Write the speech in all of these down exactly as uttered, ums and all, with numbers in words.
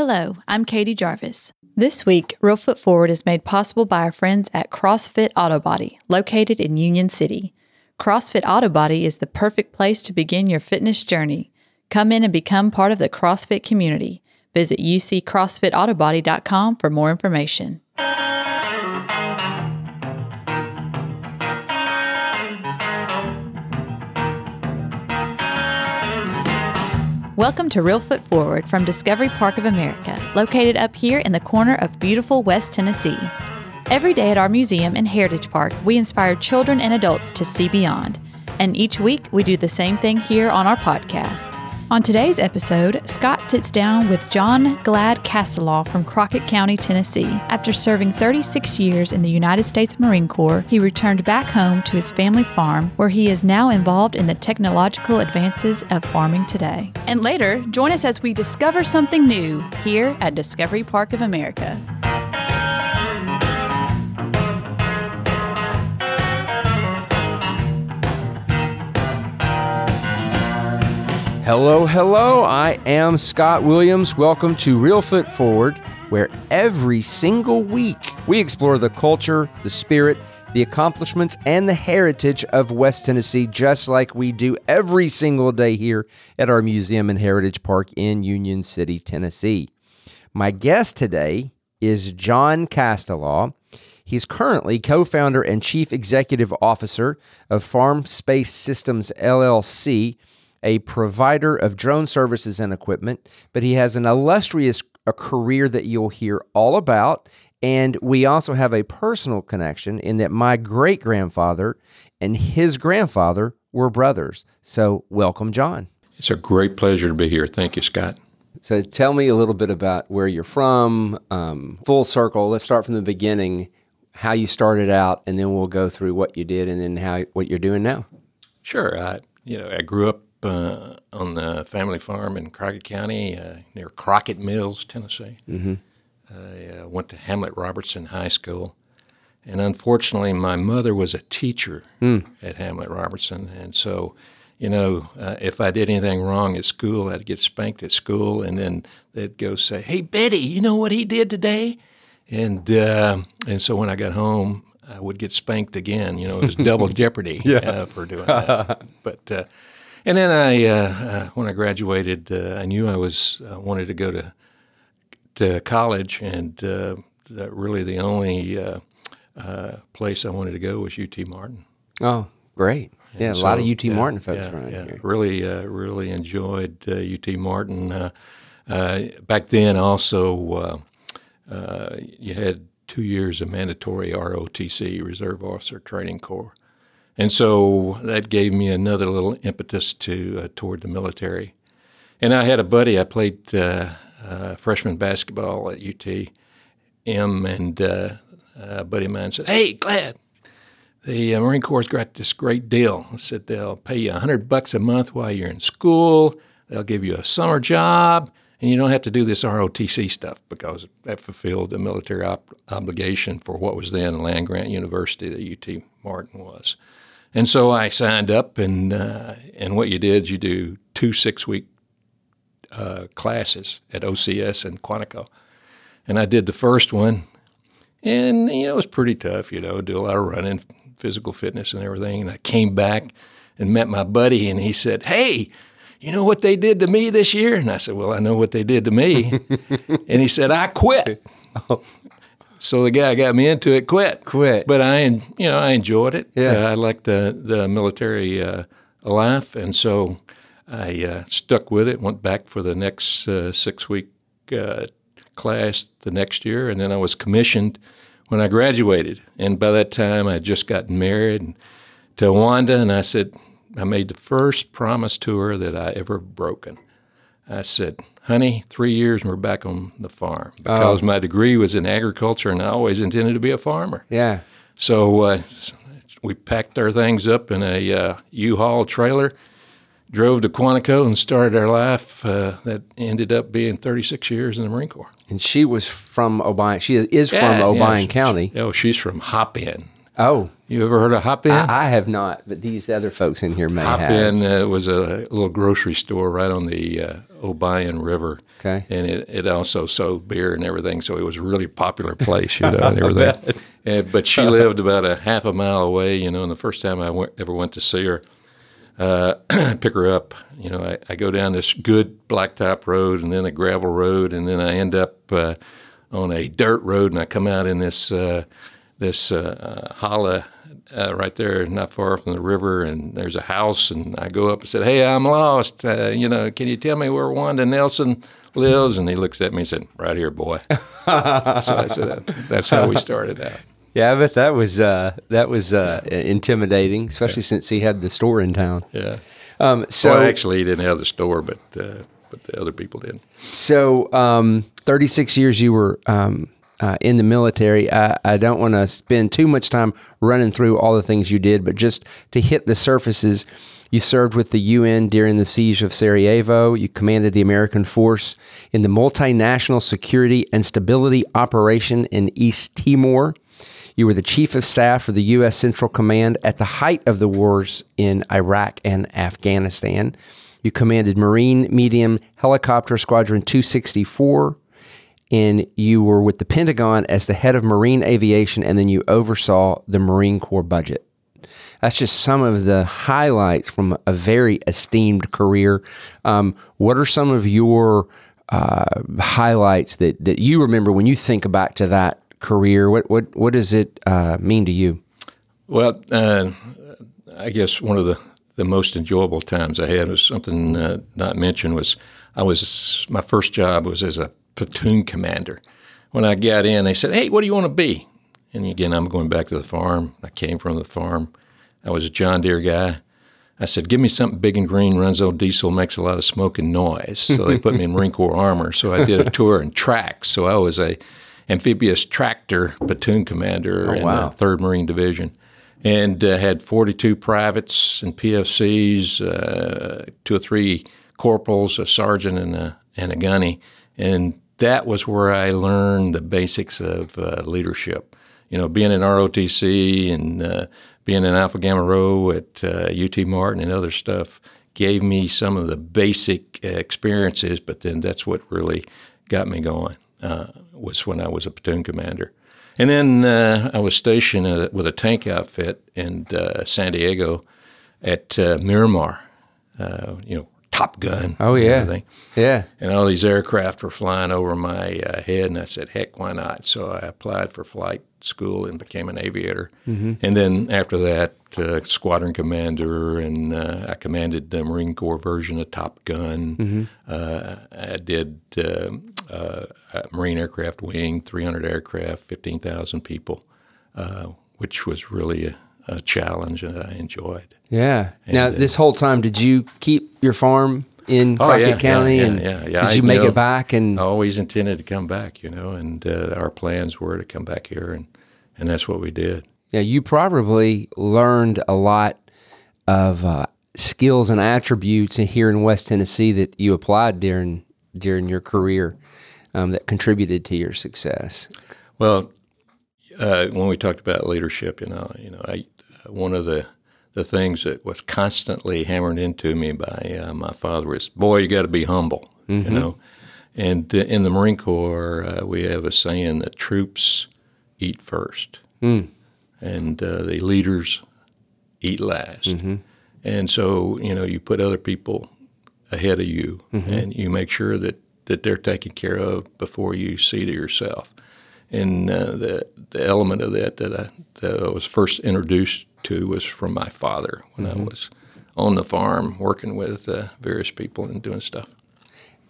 Hello, I'm Katie Jarvis. This week, Real Foot Forward is made possible by our friends at CrossFit Autobody, located in Union City. CrossFit Autobody is the perfect place to begin your fitness journey. Come in and become part of the CrossFit community. Visit U C crossfit autobody dot com for more information. Welcome to Real Foot Forward from Discovery Park of America, located up here in the corner of beautiful West Tennessee. Every day at our museum and heritage park, we inspire children and adults to see beyond. And each week, we do the same thing here on our podcast. On today's episode, Scott sits down with John Glad Castellaw from Crockett County, Tennessee. After serving thirty-six years in the United States Marine Corps, he returned back home to his family farm, where he is now involved in the technological advances of farming today. And later, join us as we discover something new here at Discovery Park of America. Hello, hello, I am Scott Williams. Welcome to Real Foot Forward, where every single week we explore the culture, the spirit, the accomplishments, and the heritage of West Tennessee, just like we do every single day here at our Museum and Heritage Park in Union City, Tennessee. My guest today is John Castellaw. He's currently co-founder and chief executive officer of Farm Space Systems, L L C, a provider of drone services and equipment, but he has an illustrious a career that you'll hear all about, and we also have a personal connection in that my great-grandfather and his grandfather were brothers. So welcome, John. It's a great pleasure to be here. Thank you, Scott. So tell me a little bit about where you're from, um, full circle. Let's start from the beginning, how you started out, and then we'll go through what you did and then how what you're doing now. Sure. I, you know, I grew up Uh, on the family farm in Crockett County uh, near Crockett Mills, Tennessee. Mm-hmm. I uh, went to Hamlett-Robertson High School, and unfortunately my mother was a teacher mm. at Hamlett-Robertson, and so, you know, uh, if I did anything wrong at school, I'd get spanked at school, and then they'd go say, "Hey, Betty, you know what he did today?" And, uh, and so when I got home, I would get spanked again. You know, it was double jeopardy yeah. uh, for doing that. But... Uh, And then I, uh, uh, when I graduated, uh, I knew I was uh, wanted to go to to college, and uh, the, really the only uh, uh, place I wanted to go was U T Martin. Oh, great! And yeah, so, a lot of U T yeah, Martin folks yeah, around yeah, here. Really, uh, really enjoyed uh, U T Martin. Uh, uh, back then, also, uh, uh, you had two years of mandatory R O T C, Reserve Officer Training Corps. And so that gave me another little impetus to uh, toward the military. And I had a buddy. I played uh, uh, freshman basketball at U T M, and uh, a buddy of mine said, "Hey, Glad, the uh, Marine Corps got this great deal." I said, "They'll pay you one hundred bucks a month while you're in school. They'll give you a summer job, and you don't have to do this R O T C stuff," because that fulfilled the military op- obligation for what was then land-grant university that U T Martin was. And so I signed up, and uh, and what you did, you do two six-week uh, classes at O C S in Quantico. And I did the first one, and you know, it was pretty tough, you know, do a lot of running, physical fitness and everything. And I came back and met my buddy, and he said, "Hey, you know what they did to me this year?" And I said, "Well, I know what they did to me." And he said, "I quit." Oh. So the guy got me into it, quit. Quit. But I, you know, I enjoyed it. Yeah. Uh, I liked the, the military uh, life, and so I uh, stuck with it, went back for the next uh, six-week uh, class the next year, and then I was commissioned when I graduated. And by that time, I had just gotten married and, to Wanda, and I said, I made the first promise to her that I ever broken. I said, "Honey, three years and we're back on the farm," because oh. my degree was in agriculture and I always intended to be a farmer. Yeah. So uh, we packed our things up in a uh, U-Haul trailer, drove to Quantico, and started our life uh, that ended up being thirty-six years in the Marine Corps. And she was from Obion. She is yeah, from Obion yeah, she, County. She, oh, she's from Hop In. Oh, you ever heard of Hop In? I, I have not, but these other folks in here may Hop have. Hop In uh, was a little grocery store right on the uh, Obion River. Okay. And it, it also sold beer and everything, so it was a really popular place, you know, and everything. And, but she lived about a half a mile away, you know, and the first time I went, ever went to see her, uh, pick her up, you know, I, I go down this good blacktop road and then a gravel road, and then I end up uh, on a dirt road, and I come out in this uh, – this uh, uh, holla uh, right there not far from the river, and there's a house, and I go up and said, hey, I'm lost. Uh, you know, can you tell me where Wanda Nelson lives? And he looks at me and said, right here, boy. So I said, that's how we started out. Yeah, I bet that was, uh, that was uh, yeah. intimidating, especially yeah. since he had the store in town. Yeah. Um, so well, actually, he didn't have the store, but uh, but the other people did. So um, thirty-six years you were um, – Uh, in the military. I, I don't want to spend too much time running through all the things you did, but just to hit the surfaces, you served with the U N during the siege of Sarajevo. You commanded the American force in the multinational security and stability operation in East Timor. You were the chief of staff for the U S Central Command at the height of the wars in Iraq and Afghanistan. You commanded Marine Medium Helicopter Squadron two sixty-four, and you were with the Pentagon as the head of Marine Aviation, and then you oversaw the Marine Corps budget. That's just some of the highlights from a very esteemed career. Um, what are some of your uh, highlights that, that you remember when you think back to that career? What what what does it uh, mean to you? Well, uh, I guess one of the, the most enjoyable times I had was something uh, not mentioned was I was my first job was as a platoon commander. When I got in, they said, hey, what do you want to be? And again, I'm going back to the farm. I came from the farm. I was a John Deere guy. I said, give me something big and green, runs on diesel, makes a lot of smoke and noise. So they put me in Marine Corps armor. So I did a tour in tracks. So I was a amphibious tractor platoon commander oh, wow. in the third Marine Division. And uh, had forty-two privates and P F Cs, uh, two or three corporals, a sergeant and a, and a gunny. And that was where I learned the basics of uh, leadership. You know, being in R O T C and uh, being in Alpha Gamma Rho at uh, U T Martin and other stuff gave me some of the basic experiences, but then that's what really got me going uh, was when I was a platoon commander. And then uh, I was stationed at, with a tank outfit in uh, San Diego at uh, Miramar, uh, you know, Top Gun. Oh, yeah. And yeah. And all these aircraft were flying over my uh, head, and I said, heck, why not? So I applied for flight school and became an aviator. Mm-hmm. And then after that, uh, squadron commander, and uh, I commanded the Marine Corps version of Top Gun. Mm-hmm. Uh, I did uh, uh, Marine Aircraft Wing, three hundred aircraft, fifteen thousand people, uh, which was really a a challenge that I enjoyed. Yeah. And now, uh, this whole time, did you keep your farm in Crockett oh, yeah, County? Yeah, yeah, and yeah, yeah. Did I, you make you know, it back? And I always intended to come back, you know, and uh, our plans were to come back here, and, and that's what we did. Yeah, you probably learned a lot of uh, skills and attributes here in West Tennessee that you applied during during your career um, that contributed to your success. Well, Uh, when we talked about leadership, you know, you know, I, one of the, the things that was constantly hammered into me by uh, my father was, boy, you got to be humble, mm-hmm. you know. And uh, in the Marine Corps, uh, we have a saying that troops eat first, mm. and uh, the leaders eat last. Mm-hmm. And so, you know, you put other people ahead of you, mm-hmm. and you make sure that, that they're taken care of before you see to yourself. And uh, the the element of that that I, that I was first introduced to was from my father when mm-hmm. I was on the farm working with uh, various people and doing stuff.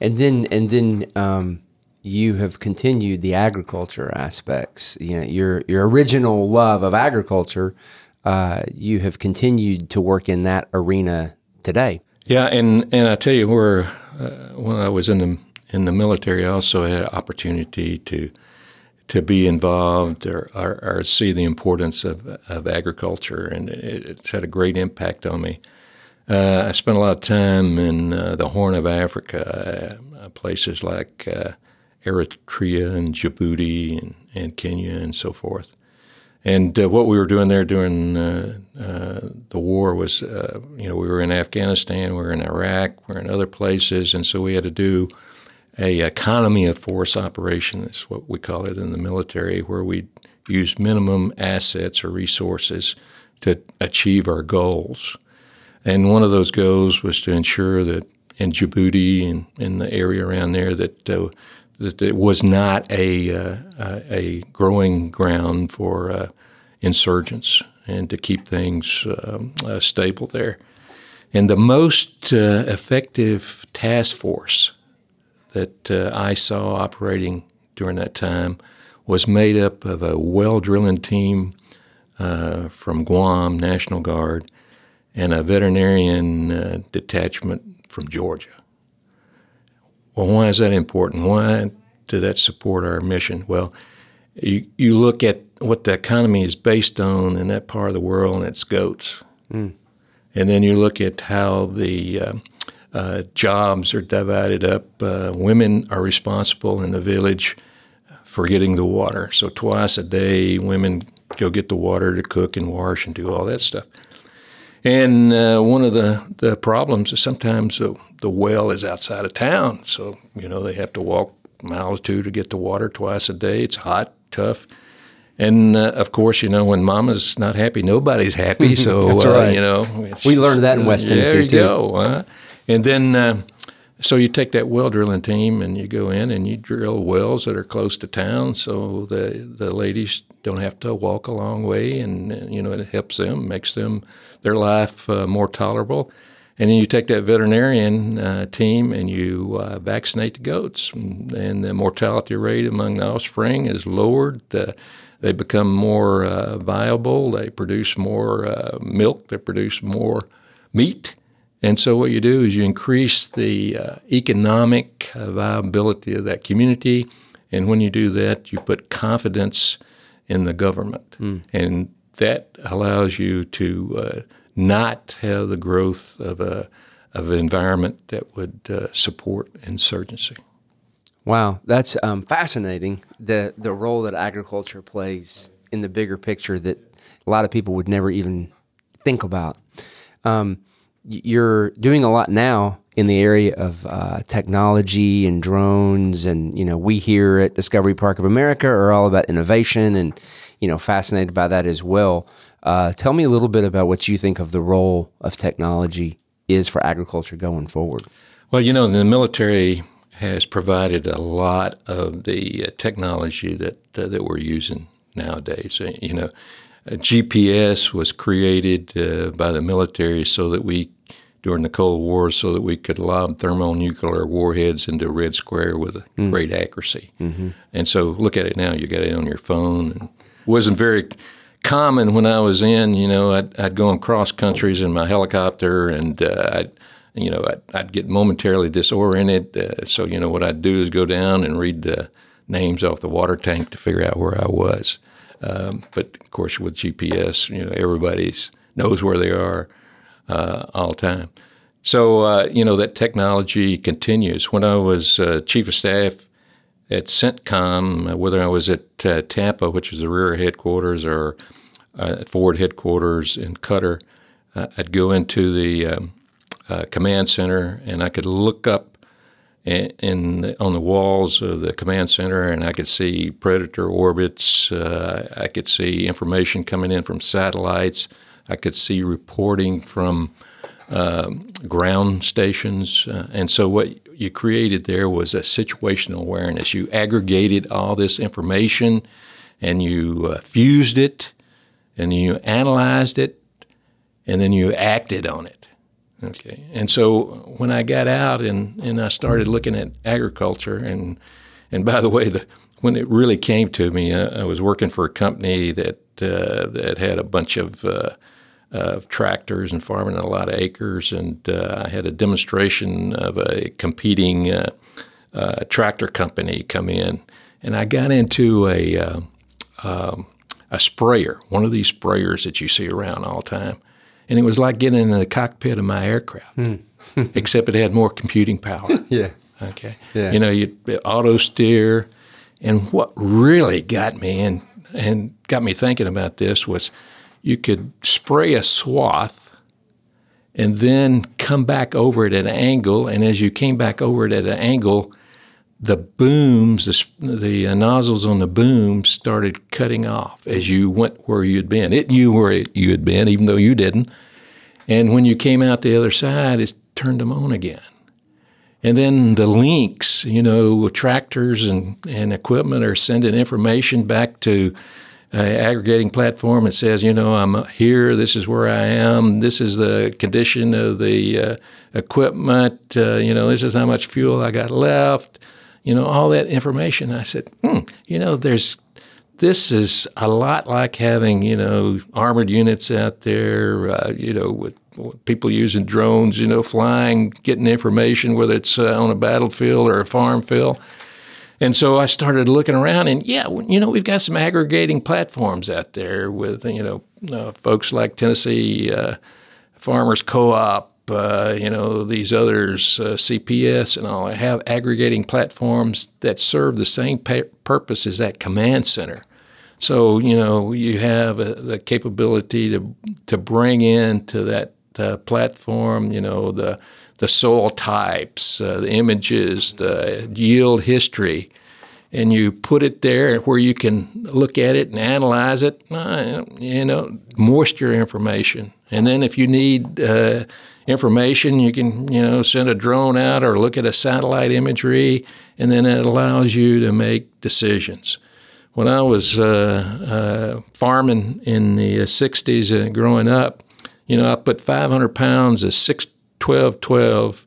And then and then um, you have continued the agriculture aspects. You know, your your original love of agriculture. Uh, you have continued to work in that arena today. Yeah, and, and I tell you, where uh, when I was in the in the military, I also had an opportunity to. to be involved or, or, or see the importance of, of agriculture, and it, it's had a great impact on me. Uh, I spent a lot of time in uh, the Horn of Africa, uh, places like uh, Eritrea and Djibouti and, and Kenya and so forth. And uh, what we were doing there during uh, uh, the war was, uh, you know, we were in Afghanistan, we were in Iraq, we were in other places, and so we had to do a economy of force operation, is what we call it in the military, where we use minimum assets or resources to achieve our goals. And one of those goals was to ensure that in Djibouti and in the area around there that uh, that it was not a uh, a growing ground for uh, insurgents, and to keep things um, uh, stable there. And the most uh, effective task force that uh, I saw operating during that time was made up of a well-drilling team uh, from Guam National Guard and a veterinarian uh, detachment from Georgia. Well, why is that important? Why did that support our mission? Well, you, you look at what the economy is based on in that part of the world, and it's goats. Mm. And then you look at how the uh, uh, jobs are divided up. Uh, women are responsible in the village for getting the water. So twice a day, women go get the water to cook and wash and do all that stuff. And uh, one of the, the problems is sometimes the, the well is outside of town. So, you know, they have to walk miles or two to get the water twice a day. It's hot, tough. And, uh, of course, you know, when mama's not happy, nobody's happy. So, That's uh, right. you know. We learned that in West Tennessee, there you too. Go. Huh? And then, uh, so you take that well drilling team and you go in and you drill wells that are close to town, so the the ladies don't have to walk a long way, and, you know, it helps them, makes them their life uh, more tolerable. And then you take that veterinarian uh, team and you uh, vaccinate the goats, and, and the mortality rate among the offspring is lowered. Uh, they become more uh, viable. They produce more uh, milk. They produce more meat. And so what you do is you increase the uh, economic uh, viability of that community. And when you do that, you put confidence in the government. Mm. And that allows you to uh, not have the growth of a of an environment that would uh, support insurgency. Wow, that's um, fascinating, the, the role that agriculture plays in the bigger picture that a lot of people would never even think about. Um You're doing a lot now in the area of uh, technology and drones, and, you know, we here at Discovery Park of America are all about innovation, and, you know, fascinated by that as well. Uh, tell me a little bit about what you think of the role of technology is for agriculture going forward. Well, you know, the military has provided a lot of the uh, technology that uh, that we're using nowadays. You know, G P S was created uh, by the military so that we, during the Cold War, so that we could lob thermonuclear warheads into a red square with mm. great accuracy. Mm-hmm. And so look at it now. You got it on your phone. And it wasn't very common when I was in. You know, I'd, I'd go on cross countries in my helicopter, and uh, I'd, you know, I'd, I'd get momentarily disoriented. Uh, so, you know, what I'd do is go down and read the names off the water tank to figure out where I was. Um, but, of course, with G P S, you know, everybody knows where they are uh, all the time. So, uh, you know, that technology continues. When I was uh, chief of staff at CENTCOM, whether I was at uh, Tampa, which is the rear headquarters, or uh, forward headquarters in Qatar, uh, I'd go into the um, uh, command center, and I could look up In, in on the walls of the command center, and I could see predator orbits. Uh, I could see information coming in from satellites. I could see reporting from uh, ground stations. Uh, and so what you created there was a situational awareness. You aggregated all this information, and you uh, fused it, and you analyzed it, and then you acted on it. Okay, and so when I got out and, and I started looking at agriculture, and and by the way, the, when it really came to me, I, I was working for a company that uh, that had a bunch of uh, uh, tractors and farming a lot of acres, and uh, I had a demonstration of a competing uh, uh, tractor company come in, and I got into a uh, um, a sprayer, one of these sprayers that you see around all the time. And it was like getting in the cockpit of my aircraft, mm. except it had more computing power. yeah. Okay. Yeah. You know, you auto steer. And what really got me in, and got me thinking about this was you could spray a swath and then come back over it at an angle, and as you came back over it at an angle, the booms, the, the nozzles on the booms started cutting off as you went where you'd been. It knew where it, you had been, even though you didn't. And when you came out the other side, it turned them on again. And then the links, you know, tractors and, and equipment are sending information back to an aggregating platform. It says, you know, I'm here, this is where I am, this is the condition of the uh, equipment, uh, you know, this is how much fuel I got left, you know, all that information. I said, hmm, you know, there's this is a lot like having, you know, armored units out there, uh, you know, with people using drones, you know, flying, getting information, whether it's uh, on a battlefield or a farm field. And so I started looking around, and yeah, you know, we've got some aggregating platforms out there with, you know, uh, folks like Tennessee uh, Farmers Co-op, uh, you know, these others, uh, C P S and all, have aggregating platforms that serve the same pa- purpose as that command center. So, you know, you have uh, the capability to to bring into that Uh, platform, you know, the the soil types, uh, the images, the yield history, and you put it there where you can look at it and analyze it, uh, you know, moisture information. And then if you need uh, information, you can, you know, send a drone out or look at a satellite imagery, and then it allows you to make decisions. When I was uh, uh, farming in the sixties and uh, growing up, you know, I put five hundred pounds of six twelve twelve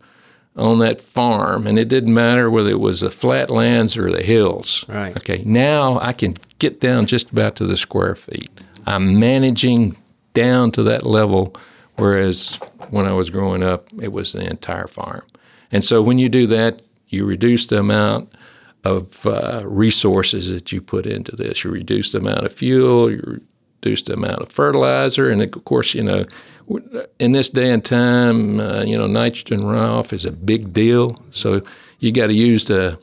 on that farm, and it didn't matter whether it was the flatlands or the hills. Right. Okay, now I can get down just about to the square feet. I'm managing down to that level, whereas when I was growing up, it was the entire farm. And so when you do that, you reduce the amount of uh, resources that you put into this. You reduce the amount of fuel, you re- reduced amount of fertilizer, and of course, you know, in this day and time, uh, you know, nitrogen runoff is a big deal. So you got to use the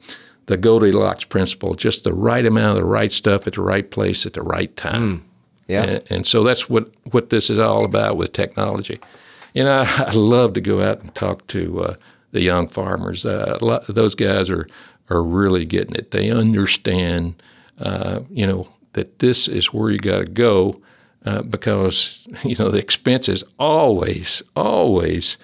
the Goldilocks principle, just the right amount of the right stuff at the right place at the right time. Mm. Yeah, and, and so that's what, what this is all about with technology. You know, I, I love to go out and talk to uh, the young farmers. Uh, a lot, those guys are are really getting it. They understand, uh, you know, that this is where you got to go uh, because, you know, the expenses always, always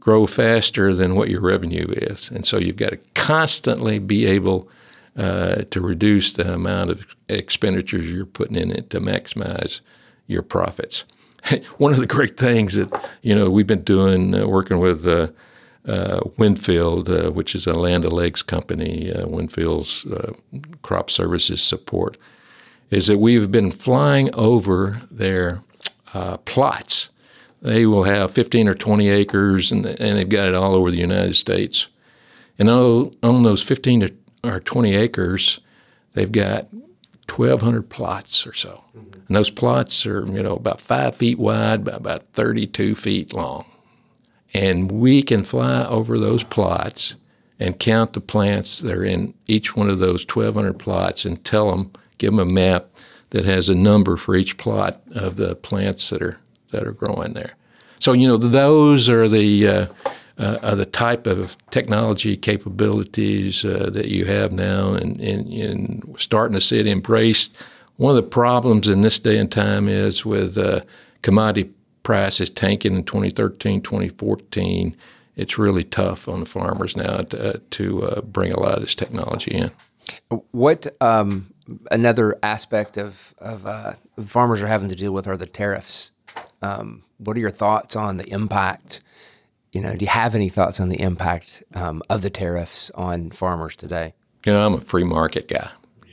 grow faster than what your revenue is. And so you've got to constantly be able uh, to reduce the amount of expenditures you're putting in it to maximize your profits. One of the great things that, you know, we've been doing, uh, working with uh, uh, Winfield, uh, which is a Land O'Lakes company, uh, Winfield's uh, crop services support, is that we've been flying over their uh, plots. They will have fifteen or twenty acres, and, and they've got it all over the United States. And on, on those fifteen or twenty acres, they've got twelve hundred plots or so. Mm-hmm. And those plots are, you know, about five feet wide by about thirty-two feet long. And we can fly over those plots and count the plants that are in each one of those twelve hundred plots and tell them, give them a map that has a number for each plot of the plants that are that are growing there. So, you know, those are the uh, uh, are the type of technology capabilities uh, that you have now, and, and, and we're starting to see it embraced. One of the problems in this day and time is with uh, commodity prices tanking in twenty thirteen, twenty fourteen. It's really tough on the farmers now to, uh, to uh, bring a lot of this technology in. What um, another aspect of of uh, farmers are having to deal with are the tariffs. Um, what are your thoughts on the impact? You know, do you have any thoughts on the impact um, of the tariffs on farmers today? You know, I'm a free market guy.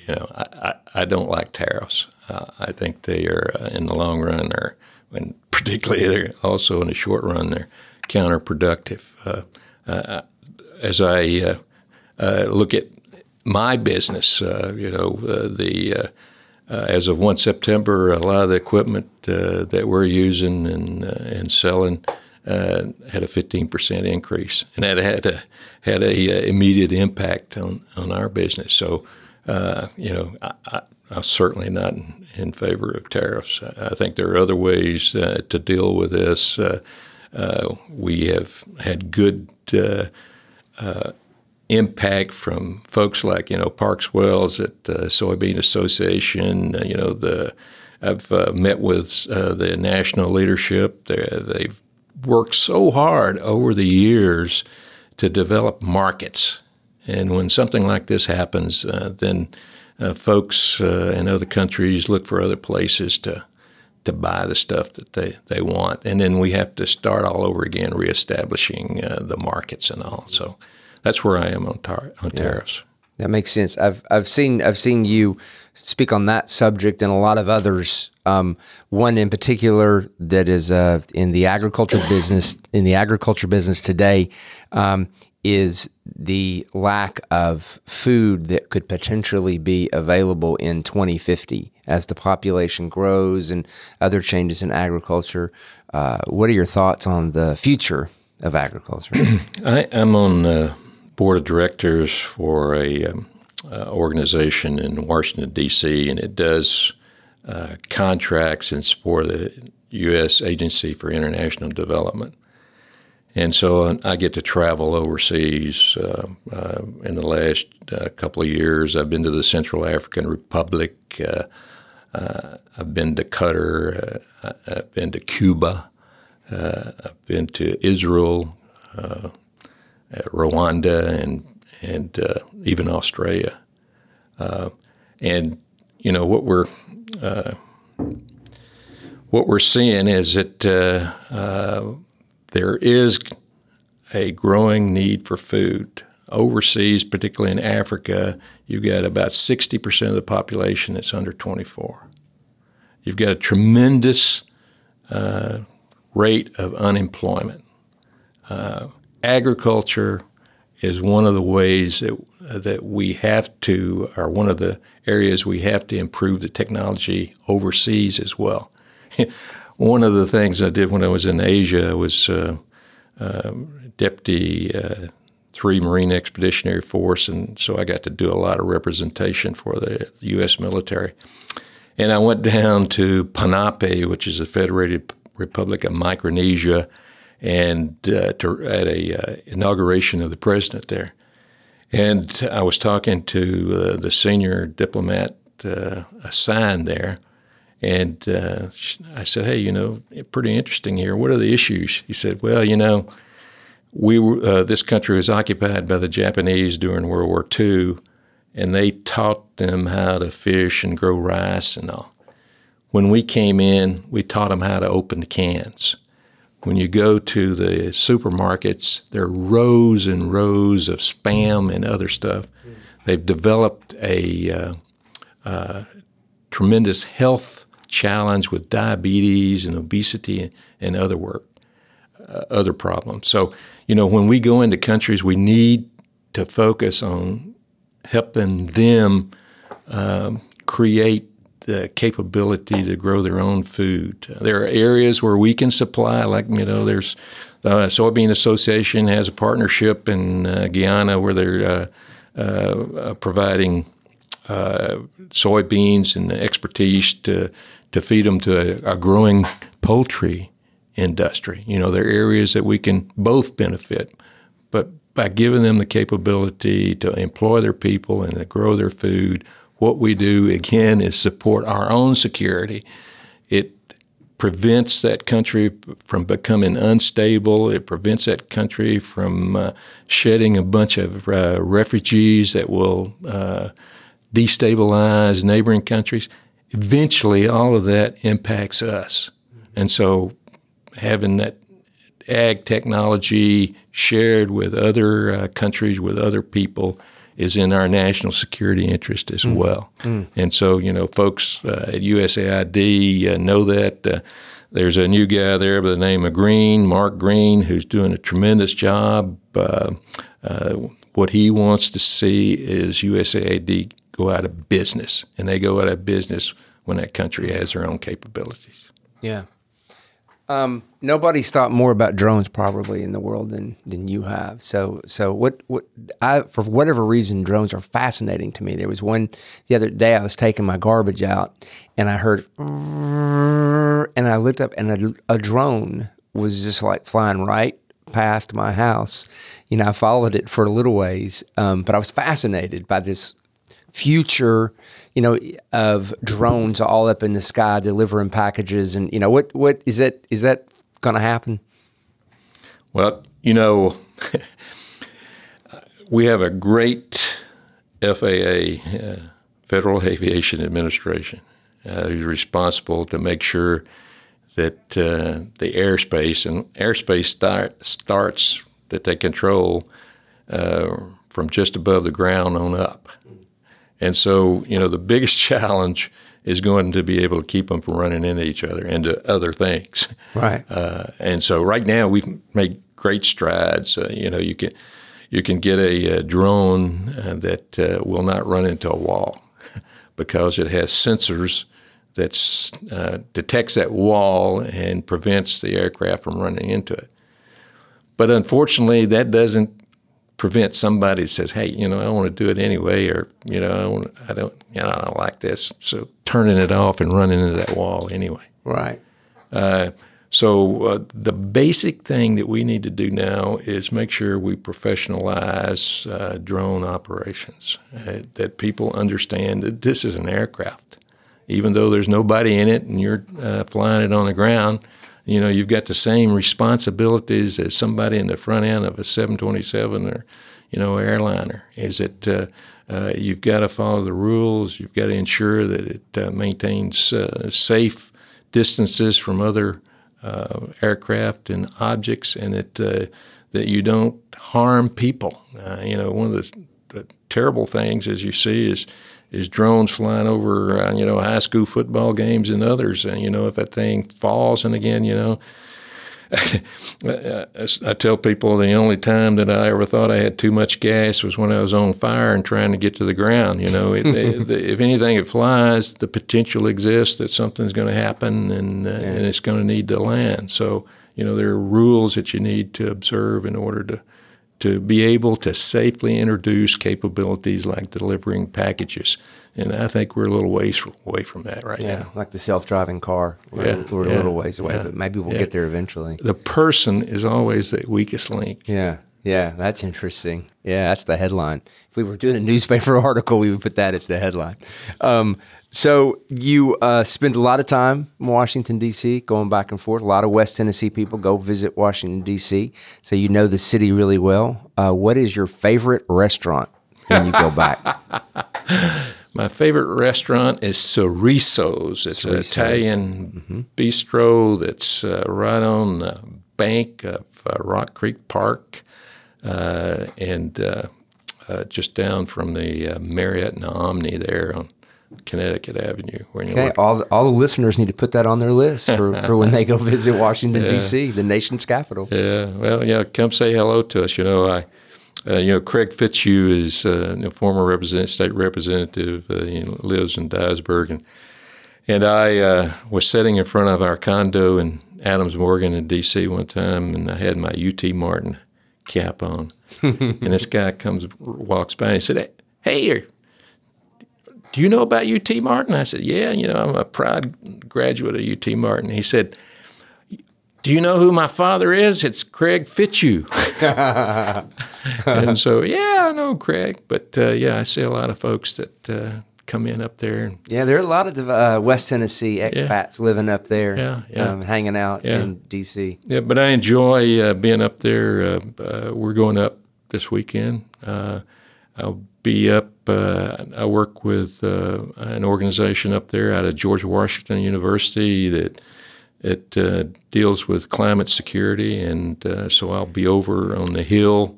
You know, I, I, I don't like tariffs. Uh, I think they are uh, in the long run, or and particularly they're also in the short run, they're counterproductive. Uh, uh, as I uh, uh, look at my business, uh, you know, uh, the uh, uh, as of first of September, a lot of the equipment uh, that we're using and uh, and selling uh, had a fifteen percent increase, and that had a had a uh, immediate impact on, on our business. So, uh, you know, I, I, I'm certainly not in, in favor of tariffs. I think there are other ways uh, to deal with this. Uh, uh, we have had good uh, uh, impact from folks like, you know, Parks Wells at the Soybean Association. Uh, you know, the I've uh, met with uh, the national leadership. They're, they've worked so hard over the years to develop markets. And when something like this happens, uh, then uh, folks uh, in other countries look for other places to to buy the stuff that they, they want. And then we have to start all over again, reestablishing uh, the markets and all. So that's where I am on, tar- on tariffs. Yeah. That makes sense. I've I've seen I've seen you speak on that subject and a lot of others. Um, one in particular that is uh, in the agriculture business in the agriculture business today um, is the lack of food that could potentially be available in twenty fifty as the population grows and other changes in agriculture. Uh, what are your thoughts on the future of agriculture? I am on. Uh board of directors for a um, uh, organization in Washington, D C, and it does uh, contracts in support of the U S Agency for International Development. And so uh, I get to travel overseas. Uh, uh, in the last uh, couple of years, I've been to the Central African Republic. Uh, uh, I've been to Qatar. Uh, I've been to Cuba. Uh, I've been to Israel. Uh, Uh, Rwanda and and uh, even Australia, uh, and you know what we're uh, what we're seeing is that uh, uh, there is a growing need for food overseas, particularly in Africa. You've got about sixty percent of the population that's under twenty-four. You've got a tremendous uh, rate of unemployment. Uh, Agriculture is one of the ways that that we have to, or one of the areas we have to improve the technology overseas as well. One of the things I did when I was in Asia was uh, uh, deputy uh, three Marine Expeditionary Force, and so I got to do a lot of representation for the U S military. And I went down to Lenape, which is the Federated Republic of Micronesia, and uh, to, at an uh, inauguration of the president there. And I was talking to uh, the senior diplomat uh, assigned there, and uh, I said, hey, you know, pretty interesting here. What are the issues? He said, well, you know, we were, uh, this country was occupied by the Japanese during World War Two, and they taught them how to fish and grow rice and all. When we came in, we taught them how to open the cans. When you go to the supermarkets, there are rows and rows of Spam and other stuff. They've developed a uh, uh, tremendous health challenge with diabetes and obesity and other work, uh, other problems. So, you know, when we go into countries, we need to focus on helping them um, create the capability to grow their own food. There are areas where we can supply, like, you know, there's the Soybean Association has a partnership in uh, Guyana where they're uh, uh, providing uh, soybeans and expertise to to feed them to a, a growing poultry industry. You know, there are areas that we can both benefit, but by giving them the capability to employ their people and to grow their food, what we do, again, is support our own security. It prevents that country from becoming unstable. It prevents that country from uh, shedding a bunch of uh, refugees that will uh, destabilize neighboring countries. Eventually, all of that impacts us. And so having that ag technology shared with other uh, countries, with other people, is in our national security interest as well. Mm. Mm. And so, you know, folks uh, at U S A I D uh, know that. Uh, there's a new guy there by the name of Green, Mark Green, who's doing a tremendous job. Uh, uh, what he wants to see is U S A I D go out of business, and they go out of business when that country has their own capabilities. Yeah. Um, nobody's thought more about drones probably in the world than than you have. So so what what I for whatever reason drones are fascinating to me. There was one the other day I was taking my garbage out and I heard and I looked up and a, a drone was just like flying right past my house. You know, I followed it for a little ways, um, but I was fascinated by this future, you know, of drones all up in the sky delivering packages. And, you know, what what is that, is that going to happen? Well, you know, we have a great F A A, uh, Federal Aviation Administration, uh, who's responsible to make sure that uh, the airspace, and airspace start, starts that they control uh, from just above the ground on up. And so, you know, the biggest challenge is going to be able to keep them from running into each other, into other things. Right. Uh, and so right now we've made great strides. Uh, you know, you can you can get a, a drone uh, that uh, will not run into a wall because it has sensors that uh, detects that wall and prevents the aircraft from running into it. But unfortunately, that doesn't prevent somebody that says, hey, you know, I want to do it anyway, or, you know, I, want, I don't, you know, I don't like this. So turning it off and running into that wall anyway. Right. Uh, so uh, the basic thing that we need to do now is make sure we professionalize uh, drone operations, uh, that people understand that this is an aircraft. Even though there's nobody in it and you're uh, flying it on the ground, you know, you've got the same responsibilities as somebody in the front end of a seven twenty-seven or, you know, airliner. Is it uh, uh, you've got to follow the rules. You've got to ensure that it uh, maintains uh, safe distances from other uh, aircraft and objects, and that uh, that you don't harm people. Uh, you know, one of the, the terrible things as you see is. is drones flying over, uh, you know, high school football games and others. And, you know, if that thing falls, and again, you know, I, I tell people the only time that I ever thought I had too much gas was when I was on fire and trying to get to the ground. You know, it, it, if anything that flies, the potential exists that something's going to happen and, uh, yeah. and it's going to need to land. So, you know, there are rules that you need to observe in order to to be able to safely introduce capabilities like delivering packages. And I think we're a little ways from, away from that right yeah, now. Like the self-driving car. We're, yeah, we're yeah, a little ways away, yeah, but maybe we'll yeah. get there eventually. The person is always the weakest link. Yeah, yeah, that's interesting. Yeah, that's the headline. If we were doing a newspaper article, we would put that as the headline. Um, so you uh, spend a lot of time in Washington, D C, going back and forth. A lot of West Tennessee people go visit Washington, D C, so you know the city really well. Uh, what is your favorite restaurant when you go back? My favorite restaurant is Cerisé's. It's Cerisé's. An Italian mm-hmm. bistro that's uh, right on the bank of uh, Rock Creek Park uh, and uh, uh, just down from the uh, Marriott and the Omni there on Connecticut Avenue. Where you okay, all the, all the listeners need to put that on their list for, for when they go visit Washington, yeah. D C, the nation's capital. Yeah, well, yeah, come say hello to us. You know, I, uh, you know, Craig Fitzhugh is uh, a former represent, state representative. Uh, he lives in Duisburg, and and I uh, was sitting in front of our condo in Adams Morgan in D C one time, and I had my U T Martin cap on, and this guy comes walks by and he said, "Hey, do you know about U T Martin?" I said, "Yeah, you know, I'm a proud graduate of U T Martin." He said, "Do you know who my father is? It's Craig Fitzhugh." And so, yeah, I know Craig. But, uh, yeah, I see a lot of folks that uh, come in up there. And, yeah, there are a lot of uh, West Tennessee expats yeah. living up there, yeah, yeah. Um, hanging out yeah. in D C. Yeah, but I enjoy uh, being up there. Uh, uh, we're going up this weekend. Uh, I'll be up. Uh, I work with uh, an organization up there out of George Washington University that it uh, deals with climate security, and uh, so I'll be over on the Hill.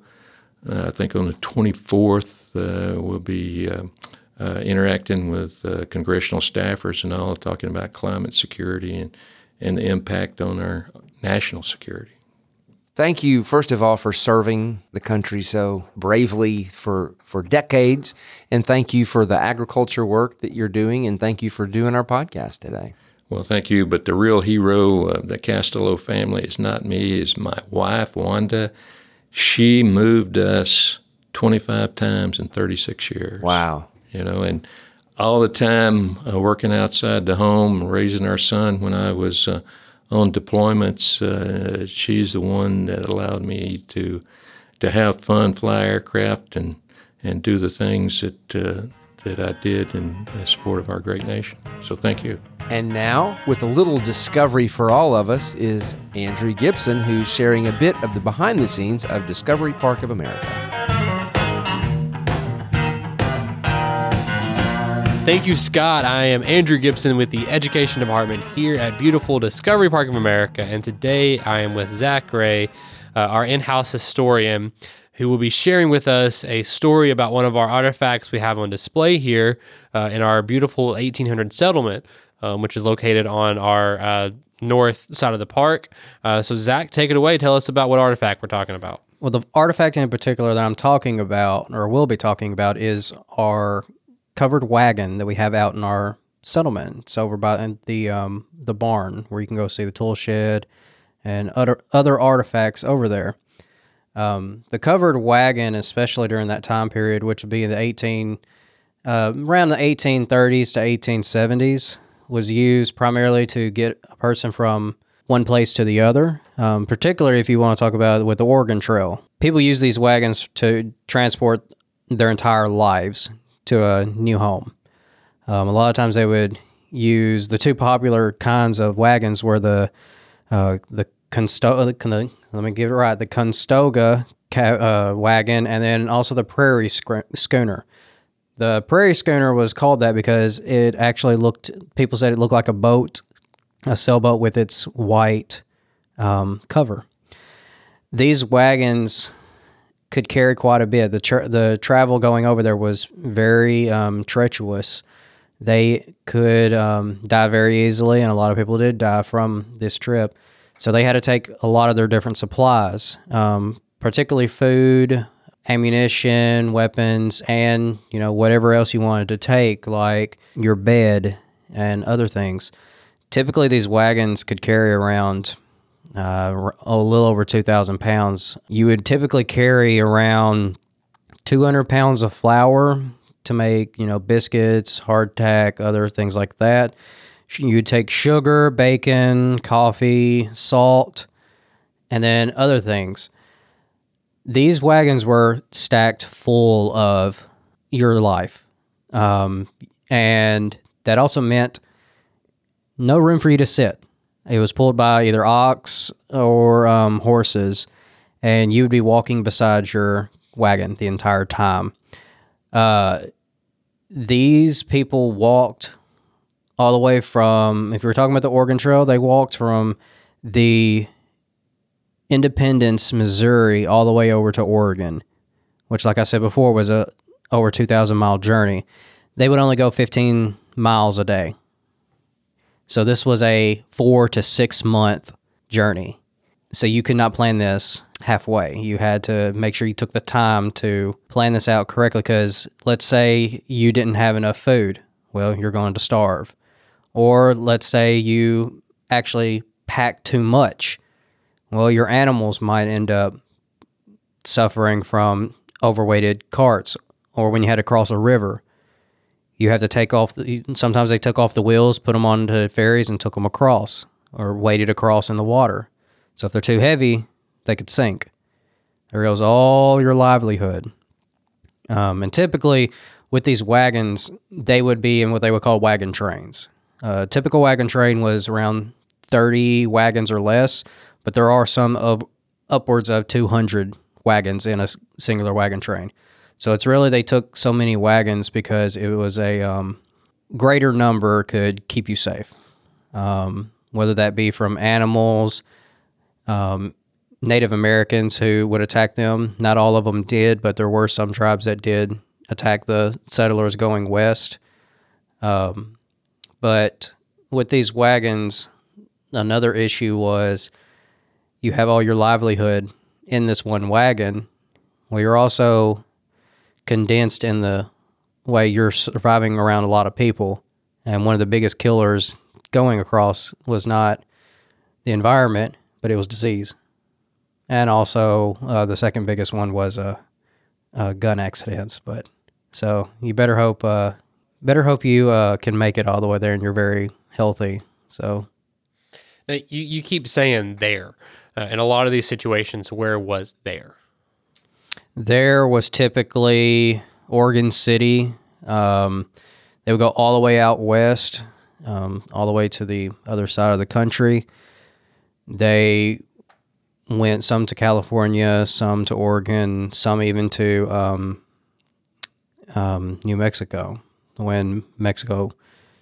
Uh, I think on the twenty-fourth uh, we'll be uh, uh, interacting with uh, congressional staffers and all, talking about climate security and, and the impact on our national security. Thank you, first of all, for serving the country so bravely for, for decades. And thank you for the agriculture work that you're doing. And thank you for doing our podcast today. Well, thank you, but the real hero of the Castellaw family is not me, is my wife, Wanda. She moved us twenty-five times in thirty-six years. Wow. You know, and all the time uh, working outside the home, raising our son when I was uh, on deployments, uh, she's the one that allowed me to to have fun, fly aircraft, and, and do the things that uh, that I did in support of our great nation. So thank you. And now, with a little discovery for all of us, is Andrew Gibson, who's sharing a bit of the behind the scenes of Discovery Park of America. Thank you, Scott. I am Andrew Gibson with the Education Department here at beautiful Discovery Park of America. And today I am with Zach Ray, uh, our in-house historian, who will be sharing with us a story about one of our artifacts we have on display here uh, in our beautiful eighteen hundred settlement, um, which is located on our uh, north side of the park. Uh, so, Zach, take it away. Tell us about what artifact we're talking about. Well, the artifact in particular that I'm talking about, or will be talking about, is our covered wagon that we have out in our settlement. It's over by the um, the barn where you can go see the tool shed and other, other artifacts over there. Um, the covered wagon, especially during that time period, which would be in the eighteen, uh, around the eighteen thirties to eighteen seventies, was used primarily to get a person from one place to the other, um, particularly if you want to talk about it with the Oregon Trail. People use these wagons to transport their entire lives to a new home. Um, a lot of times they would use the two popular kinds of wagons were the, uh, the Conestoga, let me get it right, the Conestoga ca- uh, wagon, and then also the Prairie scro- schooner. The Prairie schooner was called that because it actually looked, people said it looked like a boat, a sailboat with its white um, cover. These wagons could carry quite a bit. The, tra- the travel going over there was very um, treacherous. They could um, die very easily, and a lot of people did die from this trip. So they had to take a lot of their different supplies, um, particularly food, ammunition, weapons, and, you know, whatever else you wanted to take, like your bed and other things. Typically, these wagons could carry around uh, a little over two thousand pounds. You would typically carry around two hundred pounds of flour to make, you know, biscuits, hardtack, other things like that. You'd take sugar, bacon, coffee, salt, and then other things. These wagons were stacked full of your life. Um, and that also meant no room for you to sit. It was pulled by either ox or um, horses, and you would be walking beside your wagon the entire time. Uh, these people walked all the way from, if you were talking about the Oregon Trail, they walked from the Independence, Missouri, all the way over to Oregon, which, like I said before, was a over two thousand mile journey. They would only go fifteen miles a day. So this was a four to six month journey. So you could not plan this halfway. You had to make sure you took the time to plan this out correctly, because let's say you didn't have enough food. Well, you're going to starve. Or let's say you actually pack too much. Well, your animals might end up suffering from overweighted carts. Or when you had to cross a river, you have to take off. The, sometimes they took off the wheels, put them onto ferries, and took them across, or waded across in the water. So if they're too heavy, they could sink. There goes all your livelihood. Um, and typically, with these wagons, they would be in what they would call wagon trains. Uh, a typical wagon train was around thirty wagons or less, but there are some of upwards of two hundred wagons in a singular wagon train. So it's really, they took so many wagons because it was a um, greater number could keep you safe, um, whether that be from animals, um, Native Americans who would attack them. Not all of them did, but there were some tribes that did attack the settlers going west. Um, but with these wagons, another issue was you have all your livelihood in this one wagon. Well, you're also condensed in the way you're surviving around a lot of people. And one of the biggest killers going across was not the environment, but it was disease. And also uh, the second biggest one was uh, uh, gun accidents. But so you better hope uh, better hope you uh, can make it all the way there and you're very healthy. So now, you you keep saying there. Uh, in a lot of these situations, where was there? There was typically Oregon City. Um, they would go all the way out west, um, all the way to the other side of the country. They went some to California, some to Oregon, some even to um, um, New Mexico when Mexico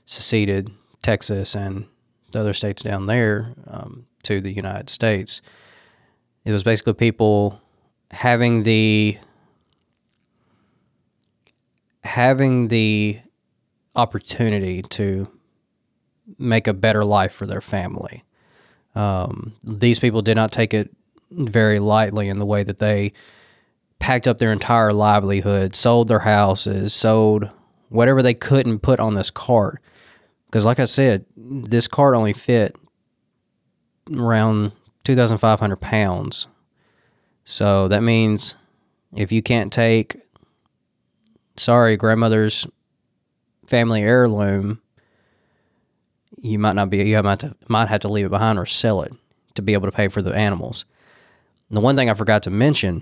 seceded, Texas and the other states down there um, to the United States. It was basically people having the having the opportunity to make a better life for their family. Um, these people did not take it very lightly in the way that they packed up their entire livelihood, sold their houses, sold whatever they couldn't put on this cart. Because like I said, this cart only fit around two thousand five hundred pounds. So that means if you can't take, sorry, grandmother's family heirloom, you might not be, you might, might have to leave it behind or sell it to be able to pay for the animals. The one thing I forgot to mention,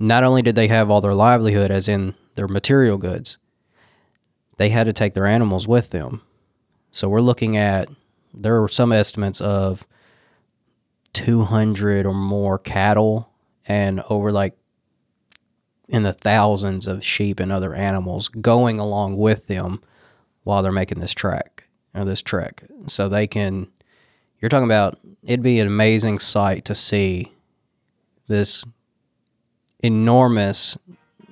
not only did they have all their livelihood as in their material goods, they had to take their animals with them. So we're looking at, there were some estimates of two hundred or more cattle and over like in the thousands of sheep and other animals going along with them while they're making this track or this trek. So they can, you're talking about, it'd be an amazing sight to see this enormous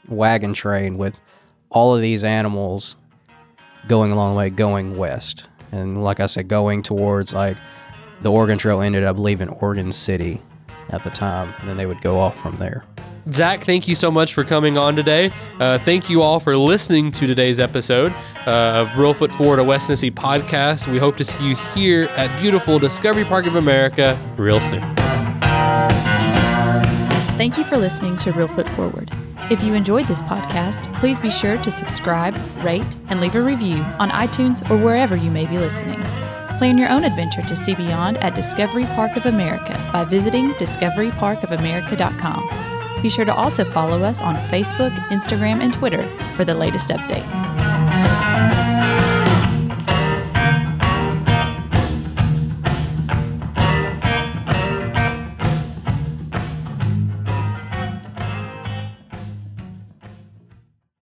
wagon train with all of these animals going a long way, going west. And like I said, going towards like the Oregon Trail ended, I believe, in Oregon City at the time. And then they would go off from there. Zach, thank you so much for coming on today. Uh, thank you all for listening to today's episode uh, of Real Foot Forward, a West Tennessee podcast. We hope to see you here at beautiful Discovery Park of America real soon. Thank you for listening to Real Foot Forward. If you enjoyed this podcast, please be sure to subscribe, rate, and leave a review on iTunes or wherever you may be listening. Plan your own adventure to see beyond at Discovery Park of America by visiting discovery park of america dot com. Be sure to also follow us on Facebook, Instagram, and Twitter for the latest updates.